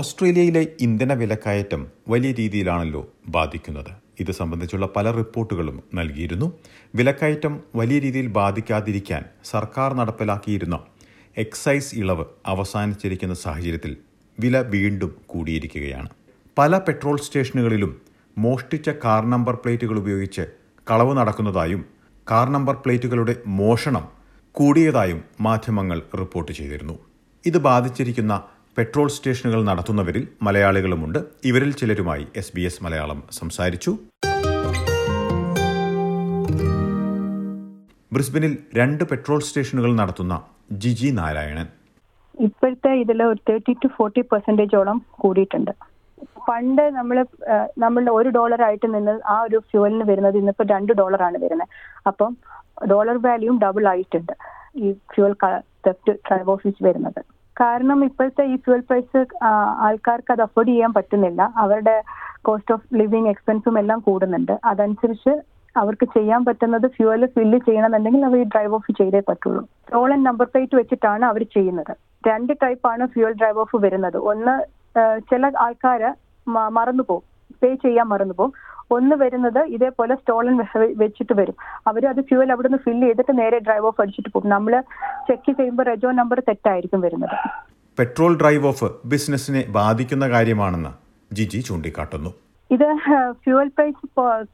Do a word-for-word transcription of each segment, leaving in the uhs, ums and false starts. ഓസ്ട്രേലിയയിലെ ഇന്ധന വിലക്കയറ്റം വലിയ രീതിയിലാണല്ലോ ബാധിക്കുന്നത്. ഇത് സംബന്ധിച്ചുള്ള പല റിപ്പോർട്ടുകളും നൽകിയിരുന്നു. വിലക്കയറ്റം വലിയ രീതിയിൽ ബാധിക്കാതിരിക്കാൻ സർക്കാർ നടപ്പിലാക്കിയിരുന്ന എക്സൈസ് ഇളവ് അവസാനിച്ചിരിക്കുന്ന സാഹചര്യത്തിൽ വില വീണ്ടും കൂടിയിരിക്കുകയാണ്. പല പെട്രോൾ സ്റ്റേഷനുകളിലും മോഷ്ടിച്ച കാർ നമ്പർ പ്ലേറ്റുകൾ ഉപയോഗിച്ച് കളവ് നടക്കുന്നതായും കാർ നമ്പർ പ്ലേറ്റുകളുടെ മോഷണം കൂടിയതായും മാധ്യമങ്ങൾ റിപ്പോർട്ട് ചെയ്തിരുന്നു. ഇത് ബാധിച്ചിരിക്കുന്ന പെട്രോൾ സ്റ്റേഷനുകൾ നടത്തുന്നവരിൽ മലയാളികളുമുണ്ട്. ഇവരിൽ ചിലരുമായി എസ് ബി എസ് മലയാളം സംസാരിച്ചു. ബ്രിസ്ബനിൽ രണ്ട് പെട്രോൾ സ്റ്റേഷനുകൾ നടത്തുന്ന ജിജി നാരായണൻ, ഇപ്പോഴത്തെ ഇതിൽ ഒരു തേർട്ടി ടു ഫോർട്ടി പെർസെന്റേജോളം കൂടിയിട്ടുണ്ട്. പണ്ട് നമ്മൾ നമ്മളുടെ ഒരു ഡോളർ ആയിട്ട് നിന്ന് ആ ഒരു ഫ്യൂവലിന് വരുന്നത് ഇന്നിപ്പോൾ രണ്ട് ഡോളറാണ് വരുന്നത്. അപ്പം ഡോളർ വാല്യൂ ഡബിൾ ആയിട്ടുണ്ട് ഈ ഫ്യൂവൽ തെഫ്റ്റ് ക്രൈം ഓഫീസ് വരുന്നത്. കാരണം ഇപ്പോഴത്തെ ഈ ഫ്യൂവൽ പ്രൈസ് ആൾക്കാർക്ക് അത് അഫോർഡ് ചെയ്യാൻ പറ്റുന്നില്ല. അവരുടെ കോസ്റ്റ് ഓഫ് ലിവിങ് എക്സ്പെൻസും എല്ലാം കൂടുന്നുണ്ട്. അതനുസരിച്ച് അവർക്ക് ചെയ്യാൻ പറ്റുന്നത് ഫ്യൂവല് ഫില്ല് ചെയ്യണമെന്നുണ്ടെങ്കിൽ അവർ ഈ ഡ്രൈവ് ഓഫ് ചെയ്തേ പറ്റുള്ളൂ. റോൾ ആൻഡ് നമ്പർ പ്ലേറ്റ് വെച്ചിട്ടാണ് അവർ ചെയ്യുന്നത്. രണ്ട് ടൈപ്പാണ് ഫ്യൂവൽ ഡ്രൈവ് ഓഫ് വരുന്നത്. ഒന്ന്, ചില ആൾക്കാർ മറന്നുപോകും, പേ ചെയ്യാൻ മറന്നുപോകും. ഒന്ന് വരുന്നത് ഇതേപോലെ സ്റ്റോളൻ വെച്ചിട്ട് വരും. അവർ അത് ഫ്യൂവൽ അവിടെ നിന്ന് ഫില്ല് ചെയ്തിട്ട് നേരെ ഡ്രൈവ് ഓഫ് അടിച്ചിട്ട് പോകും. നമ്മൾ ചെക്ക് ചെയ്യുമ്പോൾ റെജോ നമ്പർ തെറ്റായിരിക്കും വരുന്നത്. പെട്രോൾ ഡ്രൈവ് ഓഫ് ബിസിനസിനെ ബാധിക്കുന്ന കാര്യമാണെന്ന് ജിജി ചൂണ്ടിക്കാട്ടുന്നു. ഇത് ഫ്യൂവൽ പ്രൈസ്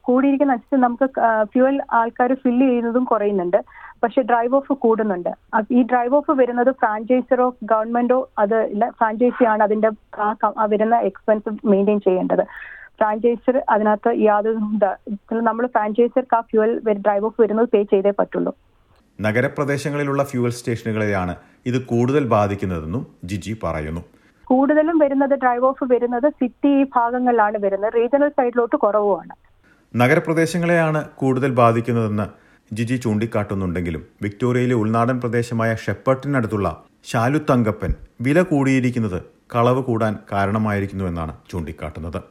കൂടിയിരിക്കുന്ന അനുസരിച്ച് നമുക്ക് ഫ്യൂവൽ ആൾക്കാർ ഫില്ല് ചെയ്യുന്നതും കുറയുന്നുണ്ട്, പക്ഷെ ഡ്രൈവ് ഓഫ് കൂടുന്നുണ്ട്. ഈ ഡ്രൈവ് ഓഫ് വരുന്നത് ഫ്രാഞ്ചൈസറോ ഗവൺമെന്റോ അത് ഇല്ല, ഫ്രാഞ്ചൈസിയാണ് അതിന്റെ ആ വരുന്ന എക്സ്പെൻസ് മെയിൻറ്റെയിൻ ചെയ്യേണ്ടത്. ഫ്രാഞ്ചൈസർ അതിനകത്ത് യാതൊരു നമ്മൾ ഫ്രാഞ്ചൈസർക്ക് ആ ഫ്യൂവൽ ഡ്രൈവ് ഓഫ് വരുന്നത് പേ ചെയ്തേ പറ്റുള്ളൂ. നഗരപ്രദേശങ്ങളിലുള്ള ഫ്യൂവൽ സ്റ്റേഷനുകളെയാണ് ഇത് കൂടുതൽ ബാധിക്കുന്നതെന്നും ജിജി പറയുന്നു. കൂടുതലും വരുന്നത് ഡ്രൈവ് ഓഫ് വരുന്നത് സിറ്റി ഭാഗങ്ങളിലാണ് വരുന്നത്, റീജിയണൽ സൈഡിലോട്ട് കുറവുമാണ്. നഗരപ്രദേശങ്ങളെയാണ് കൂടുതൽ ബാധിക്കുന്നതെന്ന് ജിജി ചൂണ്ടിക്കാട്ടുന്നുണ്ടെങ്കിലും വിക്ടോറിയയിലെ ഉൾനാടൻ പ്രദേശമായ ഷെപ്പേർട്ടിനടുത്തുള്ള ശാലു തങ്കപ്പൻ വില കൂടിയിരിക്കുന്നത് കളവ് കൂടാൻ കാരണമായിരിക്കുന്നുവെന്നാണ് ചൂണ്ടിക്കാട്ടുന്നത്.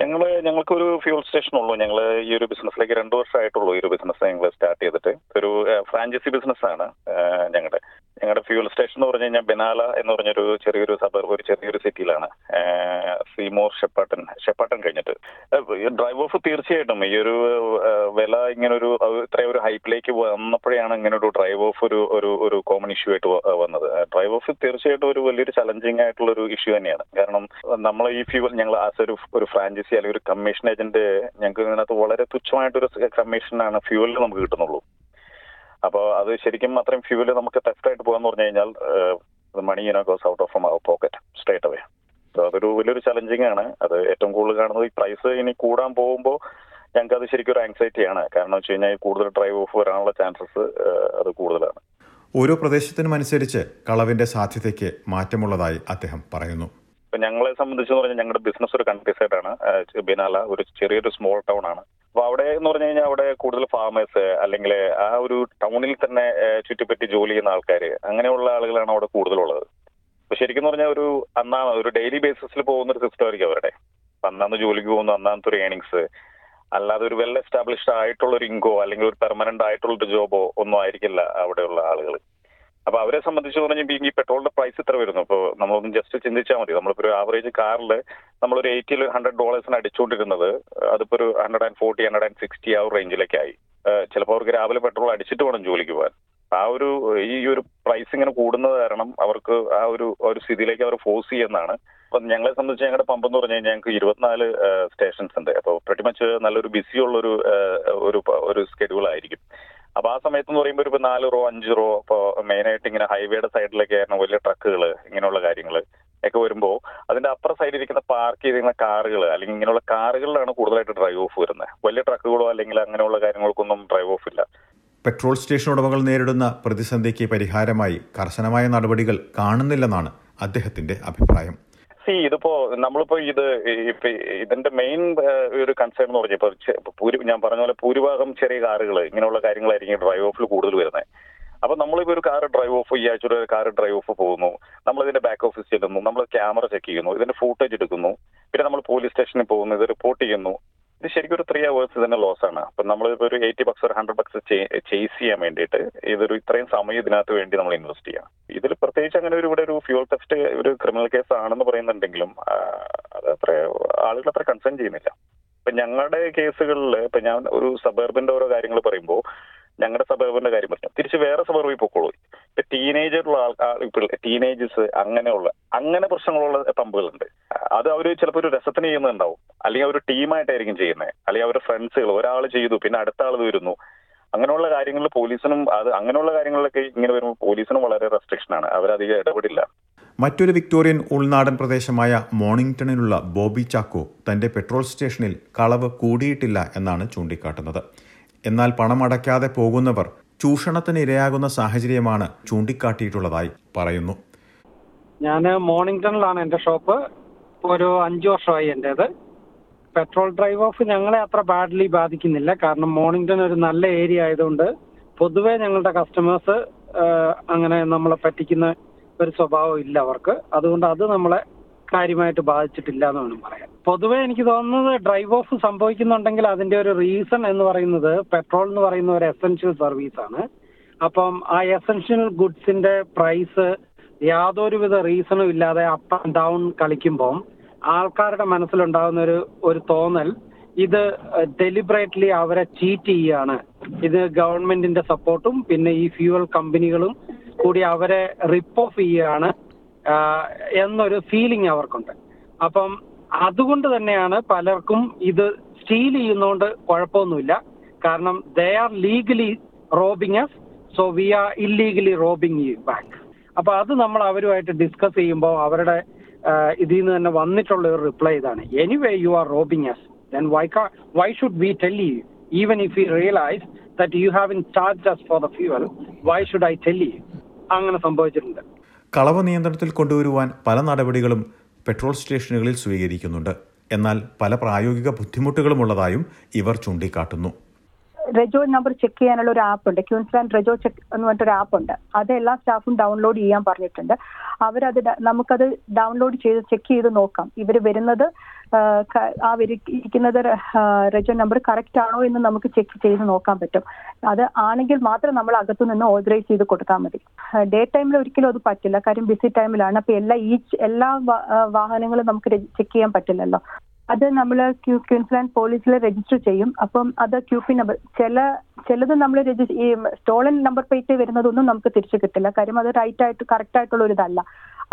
ഞങ്ങൾ ഞങ്ങൾക്കൊരു ഫ്യൂൽ സ്റ്റേഷൻ ഉള്ളൂ. ഞങ്ങൾ ഈ ഒരു ബിസിനസ്സിലേക്ക് രണ്ടു വർഷമായിട്ടുള്ളൂ. ഈ ഒരു ബിസിനസ് ഞങ്ങൾ സ്റ്റാർട്ട് ചെയ്തിട്ട് ഒരു ഫ്രാഞ്ചൈസി ബിസിനസ്സാണ് ഞങ്ങളുടെ ഞങ്ങളുടെ ഫ്യൂൽ സ്റ്റേഷൻ എന്ന് പറഞ്ഞു കഴിഞ്ഞാൽ ബെനാല എന്ന് പറഞ്ഞൊരു ചെറിയൊരു സബർബ്, ഒരു ചെറിയൊരു സിറ്റിയിലാണ്, സീമോർ ഷെപ്പേർട്ടൺ ഷെപ്പേർട്ടൺ കഴിഞ്ഞിട്ട്. ഡ്രൈവ് ഓഫ് തീർച്ചയായിട്ടും ഈ ഒരു വില ഇങ്ങനൊരു ഇത്രയും ഒരു ഹൈപ്പിലേക്ക് വന്നപ്പോഴാണ് ഇങ്ങനൊരു ഡ്രൈവ് ഓഫ് ഒരു ഒരു ഒരു കോമൺ ഇഷ്യൂ ആയിട്ട് വന്നത്. ഡ്രൈവ് ഓഫ് തീർച്ചയായിട്ടും ഒരു വലിയൊരു ചലഞ്ചിങ് ആയിട്ടുള്ള ഒരു ഇഷ്യൂ തന്നെയാണ്. കാരണം നമ്മൾ ഈ ഫ്യൂൽ ഞങ്ങൾ ആസ് ഒരു ഒരു ഫ്രാഞ്ചൈസി അല്ലെങ്കിൽ ഒരു കമ്മീഷൻ ഏജന്റ് ഞങ്ങൾക്ക് ഇതിനകത്ത് വളരെ തുച്ഛമായിട്ടൊരു കമ്മീഷനാണ് ഫ്യൂവലിൽ നമുക്ക് കിട്ടുന്നുള്ളൂ. അപ്പോൾ അത് ശരിക്കും അത്രയും ഫ്യൂവല് നമുക്ക് തെഫ്റ്റായിട്ട് പോകാന്ന് പറഞ്ഞു കഴിഞ്ഞാൽ money you know goes out of our pocket straight away. So അതൊരു വലിയൊരു ചലഞ്ചിങ് ആണ്. അത് ഏറ്റവും കൂടുതൽ കാണുന്നത് ഈ പ്രൈസ് ഇനി കൂടാൻ പോകുമ്പോൾ ഞങ്ങൾക്ക് അത് ശരിക്കും ഒരു ആങ്സൈറ്റിയാണ്. കാരണം വെച്ച് കഴിഞ്ഞാൽ കൂടുതൽ ഡ്രൈവ് ഓഫ് വരാനുള്ള ചാൻസസ് അത് കൂടുതലാണ്. ഓരോ പ്രദേശത്തിനും അനുസരിച്ച് കളവിന്റെ സാധ്യതയ്ക്ക് മാറ്റമുള്ളതായി അദ്ദേഹം പറയുന്നു. ഇപ്പം ഞങ്ങളെ സംബന്ധിച്ചെന്ന് പറഞ്ഞാൽ ഞങ്ങളുടെ ബിസിനസ് ഒരു കൺട്രി സൈഡാണ്. ബിനാല ഒരു ചെറിയൊരു സ്മോൾ ടൗൺ ആണ്. അപ്പോൾ അവിടെ എന്ന് പറഞ്ഞു കഴിഞ്ഞാൽ അവിടെ കൂടുതൽ ഫാമേഴ്സ് അല്ലെങ്കിൽ ആ ഒരു ടൗണിൽ തന്നെ ചുറ്റിപ്പറ്റി ജോലി ചെയ്യുന്ന ആൾക്കാർ, അങ്ങനെയുള്ള ആളുകളാണ് അവിടെ കൂടുതലുള്ളത്. അപ്പോൾ ശരിക്കും പറഞ്ഞാൽ ഒരു അന്നാ ഒരു ഡെയിലി ബേസിസിൽ പോകുന്നൊരു സിസ്റ്റം ആയിരിക്കും അവരുടെ. അന്നാന്ന് ജോലിക്ക് പോകുന്നു, അന്നാമത്തെ ഒരു ഏണിങ്സ്, അല്ലാതെ ഒരു വെൽ എസ്റ്റാബ്ലിഷ്ഡ് ആയിട്ടുള്ളൊരു ഇൻകോ അല്ലെങ്കിൽ ഒരു പെർമനന്റ് ആയിട്ടുള്ളൊരു ജോബോ ഒന്നും ആയിരിക്കില്ല അവിടെയുള്ള ആളുകൾ. അപ്പോൾ അവരെ സംബന്ധിച്ച് പറഞ്ഞാൽ ഈ പെട്രോളിന്റെ പ്രൈസ് ഇത്ര വരുന്നു. ഇപ്പോൾ നമ്മളൊന്ന് ജസ്റ്റ് ചിന്തിച്ചാൽ മതി. നമ്മളിപ്പോൾ ഒരു ആവറേജ് കാറിൽ നമ്മളൊരു എയ്റ്റിയിൽ ഹൺഡ്രഡ് ഡോളേഴ്സിന് അടിച്ചുകൊണ്ടിരുന്നത് അതിപ്പോൾ ഒരു hundred and forty hundred and sixty ആ ഒരു റേഞ്ചിലേക്കായി. ചിലപ്പോൾ അവർക്ക് രാവിലെ പെട്രോൾ അടിച്ചിട്ട് വേണം ജോലിക്ക് പോകാൻ. ആ ഒരു ഈ ഒരു പ്രൈസ് ഇങ്ങനെ കൂടുന്നത് കാരണം അവർക്ക് ആ ഒരു ഒരു സ്ഥിതിയിലേക്ക് അവർ ഫോഴ്സ് ചെയ്യുന്നതാണ്. അപ്പം ഞങ്ങളെ സംബന്ധിച്ച് ഞങ്ങളുടെ പമ്പെന്ന് പറഞ്ഞു കഴിഞ്ഞാൽ ഞങ്ങൾക്ക് ഇരുപത്തിനാല് സ്റ്റേഷൻസ് ഉണ്ട്. അപ്പോൾ പ്രതി മച്ച് നല്ലൊരു ബിസിയുള്ളൊരു ഒരു ഒരു സ്കെഡ്യൂൾ ആയിരിക്കും. അപ്പോൾ ആ സമയത്ത് എന്ന് പറയുമ്പോൾ ഇപ്പോൾ നാല് റോ അഞ്ച് റോ ഇപ്പോൾ മെയിനായിട്ട് ഇങ്ങനെ ഹൈവേയുടെ സൈഡിലൊക്കെ ആയിരുന്നു വലിയ ട്രക്കുകൾ ഇങ്ങനെയുള്ള കാര്യങ്ങൾ ഒക്കെ വരുമ്പോൾ അതിൻ്റെ അപ്പുറ സൈഡിലിരിക്കുന്ന പാർക്ക് ചെയ്തിരിക്കുന്ന കാറുകൾ അല്ലെങ്കിൽ ഇങ്ങനെയുള്ള കാറുകളിലാണ് കൂടുതലായിട്ട് ഡ്രൈവ് ഓഫ് വരുന്നത്. വലിയ ട്രക്കുകളോ അല്ലെങ്കിൽ അങ്ങനെയുള്ള കാര്യങ്ങൾക്കൊന്നും ഡ്രൈവ് ഓഫ് ഇല്ല. പെട്രോൾ സ്റ്റേഷൻ ഉടമകൾ നേരിടുന്ന പ്രതിസന്ധിക്ക് പരിഹാരമായി കർശനമായ നടപടികൾ കാണുന്നില്ലെന്നാണ് അദ്ദേഹത്തിൻ്റെ അഭിപ്രായം. ഇതിപ്പോ നമ്മളിപ്പോ ഇത് ഇപ്പൊ ഇതിന്റെ മെയിൻ ഒരു കൺസേൺ എന്ന് പറഞ്ഞാൽ ഇപ്പൊ ഞാൻ പറഞ്ഞ പോലെ ഭൂരിഭാഗം ചെറിയ കാറുകൾ ഇങ്ങനെയുള്ള കാര്യങ്ങളായിരിക്കും ഡ്രൈവ് ഓഫിൽ കൂടുതൽ വരുന്നത്. അപ്പൊ നമ്മളിപ്പോ ഒരു കാർ ഡ്രൈവ് ഓഫ് ഈ ആഴ്ച ഒരു കാർ ഡ്രൈവ് ഓഫ് പോകുന്നു, നമ്മൾ ഇതിന്റെ ബാക്ക് ഓഫീസ് ചെല്ലുന്നു, നമ്മൾ ക്യാമറ ചെക്ക് ചെയ്യുന്നു, ഇതിന്റെ ഫൂട്ടേജ് എടുക്കുന്നു, പിന്നെ നമ്മൾ പോലീസ് സ്റ്റേഷനിൽ പോകുന്നു, ഇത് റിപ്പോർട്ട് ചെയ്യുന്നു. ഇത് ശരിക്കും ഒരു ത്രീ അവേഴ്സ് ഇതിന്റെ ലോസ് ആണ്. അപ്പൊ നമ്മളിപ്പോ ഒരു എയ്റ്റി ബക്സ് ഒരു ഹൺഡ്രഡ് ബക്സ് ചേസ് ചെയ്യാൻ വേണ്ടിയിട്ട് ഇതൊരു ഇത്രയും സമയം ഇതിനകത്ത് വേണ്ടി നമ്മൾ ഇൻവെസ്റ്റ് ചെയ്യാം. ഇതിൽ പ്രത്യേകിച്ച് അങ്ങനെ ഒരു ഇവിടെ ഒരു ഫ്യൂൾ ടെസ്റ്റ് ഒരു ക്രിമിനൽ കേസ് ആണെന്ന് പറയുന്നുണ്ടെങ്കിലും അത് അത്ര ആളുകൾ അത്ര കൺസേൺ ചെയ്യുന്നില്ല. ഇപ്പൊ ഞങ്ങളുടെ കേസുകളിൽ ഇപ്പൊ ഞാൻ ഒരു സബർബിന്റെ ഓരോ കാര്യങ്ങൾ പറയുമ്പോൾ ഞങ്ങളുടെ സബർബിന്റെ കാര്യം പറഞ്ഞു തിരിച്ച് വേറെ സബർബിൽ പൊക്കോളൂ. ഇപ്പൊ ടീനേജറുള്ള ആൾക്കാർ ടീനേജേഴ്സ് അങ്ങനെയുള്ള അങ്ങനെ പ്രശ്നങ്ങളുള്ള പമ്പുകളുണ്ട്. അത് അവർ ചിലപ്പോൾ ഒരു രസത്തിന് ചെയ്യുന്നുണ്ടാവും, അല്ലെങ്കിൽ അവർ ടീമായിട്ടായിരിക്കും ചെയ്യുന്നത്, അല്ലെങ്കിൽ അവരുടെ ഫ്രണ്ട്സുകൾ ഒരാൾ ചെയ്തു പിന്നെ അടുത്ത ആൾ വരുന്നു. അങ്ങനെയുള്ള കാര്യങ്ങളിൽ പോലീസിനും അത് അങ്ങനെയുള്ള കാര്യങ്ങളിലൊക്കെ ഇങ്ങനെ വരുമ്പോൾ പോലീസിനും വളരെ റെസ്ട്രിക്ഷനാണ്, അവരധികം ഇടപെടില്ല. മറ്റൊരു വിക്ടോറിയൻ ഉൾനാടൻ പ്രദേശമായ മോണിംഗ്ടണിലുള്ള ബോബി ചാക്കോ തന്റെ പെട്രോൾ സ്റ്റേഷനിൽ കളവ് കൂടിയിട്ടില്ല എന്നാണ് ചൂണ്ടിക്കാട്ടുന്നത്. എന്നാൽ പണമടയ്ക്കാതെ പോകുന്നവർ ചൂഷണത്തിന് ഇരയാകുന്ന സാഹചര്യമാണ് ചൂണ്ടിക്കാട്ടിയിട്ടുള്ളതായി പറയുന്നു. ഞാൻ മോണിംഗ്ടണിലാണ് എൻ്റെ ഷോപ്പ്, ഒരു അഞ്ചു വർഷമായി എൻ്റേത്. പെട്രോൾ ഡ്രൈവ് ഓഫ് ഞങ്ങളെ അത്ര ബാഡ്ലി ബാധിക്കുന്നില്ല, കാരണം മോണിംഗ്ടൺ ഒരു നല്ല ഏരിയ ആയതുകൊണ്ട് പൊതുവേ ഞങ്ങളുടെ കസ്റ്റമേഴ്സ് അങ്ങനെ നമ്മളെ പറ്റിക്കുന്ന ഒരു സ്വഭാവം ഇല്ല അവർക്ക്. അതുകൊണ്ട് അത് നമ്മളെ കാര്യമായിട്ട് ബാധിച്ചിട്ടില്ല എന്ന് വേണം പറയാം. പൊതുവെ എനിക്ക് തോന്നുന്നത് ഡ്രൈവ് ഓഫ് സംഭവിക്കുന്നുണ്ടെങ്കിൽ അതിൻ്റെ ഒരു റീസൺ എന്ന് പറയുന്നത് പെട്രോൾ എന്ന് പറയുന്ന ഒരു എസെൻഷ്യൽ സർവീസ് ആണ്. അപ്പം ആ എസെൻഷ്യൽ ഗുഡ്സിന്റെ പ്രൈസ് യാതൊരുവിധ റീസണും ഇല്ലാതെ അപ്പ് ആൻഡ് ഡൗൺ കളിക്കുമ്പോൾ ആൾക്കാരുടെ മനസ്സിലുണ്ടാകുന്ന ഒരു ഒരു തോന്നൽ ഇത് ഡെലിബറേറ്റ്ലി അവരെ ചീറ്റ് ചെയ്യാണ്. ഇത് ഗവൺമെന്റിന്റെ സപ്പോർട്ടും പിന്നെ ഈ ഫ്യൂവൽ കമ്പനികളും കൂടി അവരെ റിപ്പ് ഓഫ് ചെയ്യുകയാണ് എന്നൊരു ഫീലിംഗ് അവർക്കുണ്ട്. അപ്പം അതുകൊണ്ട് തന്നെയാണ് പലർക്കും ഇത് സ്റ്റീൽ ചെയ്യുന്നതുകൊണ്ട് കുഴപ്പമൊന്നുമില്ല, കാരണം they are legally robbing us, so we are illegally robbing you back. അപ്പൊ അത് നമ്മൾ അവരുമായിട്ട് ഡിസ്കസ് ചെയ്യുമ്പോൾ അവരുടെ ഇതിൽ നിന്ന് തന്നെ വന്നിട്ടുള്ള ഒരു റിപ്ലൈ ഇതാണ്: anyway you are robbing us, then why why should we tell you even if you realise that you have charge us for the fuel, why should I tell you. അങ്ങനെ സംഭവിച്ചിട്ടുണ്ട്. കളവ് നിയന്ത്രണത്തിൽ കൊണ്ടുവരുവാൻ പല നടപടികളും പെട്രോൾ സ്റ്റേഷനുകളിൽ സ്വീകരിക്കുന്നുണ്ട്. എന്നാൽ പല പ്രായോഗിക ബുദ്ധിമുട്ടുകളും ഉള്ളതായും ഇവർ ചൂണ്ടിക്കാട്ടുന്നു. റെജോ നമ്പർ ചെക്ക് ചെയ്യാനുള്ള ഒരു ആപ്പ് ഉണ്ട്, ക്യൂൻസ്ലാൻഡ് റെജോ ചെക്ക് എന്ന് പറഞ്ഞിട്ടൊരു ആപ്പ് ഉണ്ട്. അത് എല്ലാ സ്റ്റാഫും ഡൗൺലോഡ് ചെയ്യാൻ പറഞ്ഞിട്ടുണ്ട്. അവരത് നമുക്കത് ഡൗൺലോഡ് ചെയ്ത് ചെക്ക് ചെയ്ത് നോക്കാം. ഇവർ വരുന്നത് ആ ഇരിക്കുന്നത് റെജോ നമ്പർ കറക്റ്റ് ആണോ എന്ന് നമുക്ക് ചെക്ക് ചെയ്ത് നോക്കാൻ പറ്റും. അത് ആണെങ്കിൽ മാത്രം നമ്മൾ അകത്തു നിന്ന് ഓതറൈസ് ചെയ്ത് കൊടുത്താൽ മതി. ഡേ ടൈമിൽ ഒരിക്കലും അത് പറ്റില്ല, കാര്യം ബിസി ടൈമിലാണ്. അപ്പം എല്ലാ ഈ എല്ലാ വാഹനങ്ങളും നമുക്ക് ചെക്ക് ചെയ്യാൻ പറ്റില്ലല്ലോ. അത് നമ്മൾ ക്യൂൻസ്ലാൻഡ് പോലീസിൽ രജിസ്റ്റർ ചെയ്യും. അപ്പം അത് ക്യൂ പി നമ്പർ ചില ചിലത് നമ്മൾ രജിസ്റ്റർ ഈ സ്റ്റോളൻ നമ്പർ പ്ലേറ്റ് വരുന്നതൊന്നും നമുക്ക് തിരിച്ചു കിട്ടില്ല, കാര്യം അത് റൈറ്റ് ആയിട്ട് കറക്റ്റ് ആയിട്ടുള്ള ഒരിതല്ല.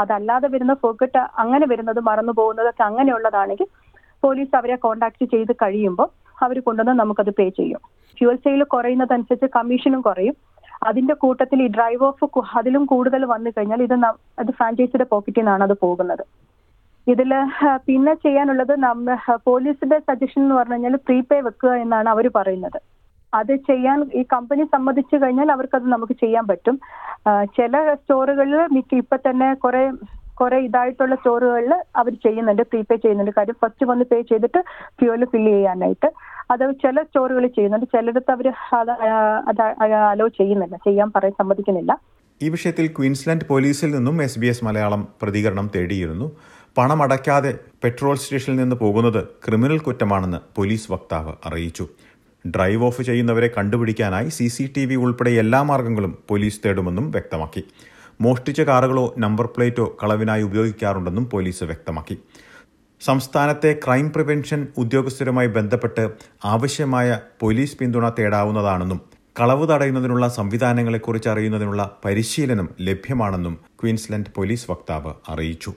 അതല്ലാതെ വരുന്ന ഫോക്കറ്റ് അങ്ങനെ വരുന്നത് മറന്നു പോകുന്നതൊക്കെ അങ്ങനെയുള്ളതാണെങ്കിൽ പോലീസ് അവരെ കോണ്ടാക്ട് ചെയ്ത് കഴിയുമ്പോൾ അവർ കൊണ്ടുവന്ന് നമുക്കത് പേ ചെയ്യും. ഫ്യൂവൽ സെയിൽ കുറയുന്നതനുസരിച്ച് കമ്മീഷനും കുറയും. അതിന്റെ കൂട്ടത്തിൽ ഈ ഡ്രൈവ് ഓഫ് അതിലും കൂടുതൽ വന്നു കഴിഞ്ഞാൽ ഇത് അത് ഫ്രാഞ്ചൈസിയുടെ പോക്കറ്റിൽ നിന്നാണ് അത് പോകുന്നത്. ഇതിൽ പിന്നെ ചെയ്യാനുള്ളത് നമ്മ പോലീസിന്റെ സജഷൻ എന്ന് പറഞ്ഞു കഴിഞ്ഞാൽ പ്രീപേ വെക്കുക എന്നാണ് അവർ പറയുന്നത്. അത് ചെയ്യാൻ ഈ കമ്പനി സമ്മതിച്ചു കഴിഞ്ഞാൽ അവർക്കത് നമുക്ക് ചെയ്യാൻ പറ്റും. ചില സ്റ്റോറുകളിൽ മിക്ക ഇപ്പൊ തന്നെ കുറെ കുറെ ഇതായിട്ടുള്ള സ്റ്റോറുകളിൽ അവർ ചെയ്യുന്നുണ്ട്, പ്രീപേ ചെയ്യുന്നുണ്ട്. കാര്യം ഫസ്റ്റ് വന്ന് പേ ചെയ്തിട്ട് ഫ്യൂവല് ഫില്ല് ചെയ്യാനായിട്ട് അത് ചില സ്റ്റോറുകൾ ചെയ്യുന്നുണ്ട്. ചിലടത്ത് അവർ അത് അലോ ചെയ്യുന്നില്ല, ചെയ്യാൻ പറയാൻ സമ്മതിക്കുന്നില്ല. ഈ വിഷയത്തിൽ ക്വീൻസ്ലാൻഡ് പോലീസിൽ നിന്നും എസ് ബി എസ് മലയാളം പ്രതികരണം തേടിയിരുന്നു. പണമടയ്ക്കാതെ പെട്രോൾ സ്റ്റേഷനിൽ നിന്ന് പോകുന്നത് ക്രിമിനൽ കുറ്റമാണെന്ന് പോലീസ് വക്താവ് അറിയിച്ചു. ഡ്രൈവ് ഓഫ് ചെയ്യുന്നവരെ കണ്ടുപിടിക്കാനായി സി സി ടി വി ഉൾപ്പെടെ എല്ലാ മാർഗങ്ങളും പോലീസ് തേടുമെന്നും വ്യക്തമാക്കി. മോഷ്ടിച്ച കാറുകളോ നമ്പർ പ്ലേറ്റോ കളവിനായി ഉപയോഗിക്കാറുണ്ടെന്നും പോലീസ് വ്യക്തമാക്കി. സംസ്ഥാനത്തെ ക്രൈം പ്രിവെൻഷൻ ഉദ്യോഗസ്ഥരുമായി ബന്ധപ്പെട്ട് ആവശ്യമായ പോലീസ് പിന്തുണ തേടാവുന്നതാണെന്നും കളവ് തടയുന്നതിനുള്ള സംവിധാനങ്ങളെക്കുറിച്ച് അറിയുന്നതിനുള്ള പരിശീലനം ലഭ്യമാണെന്നും ക്വീൻസ്ലാൻഡ് പോലീസ് വക്താവ് അറിയിച്ചു.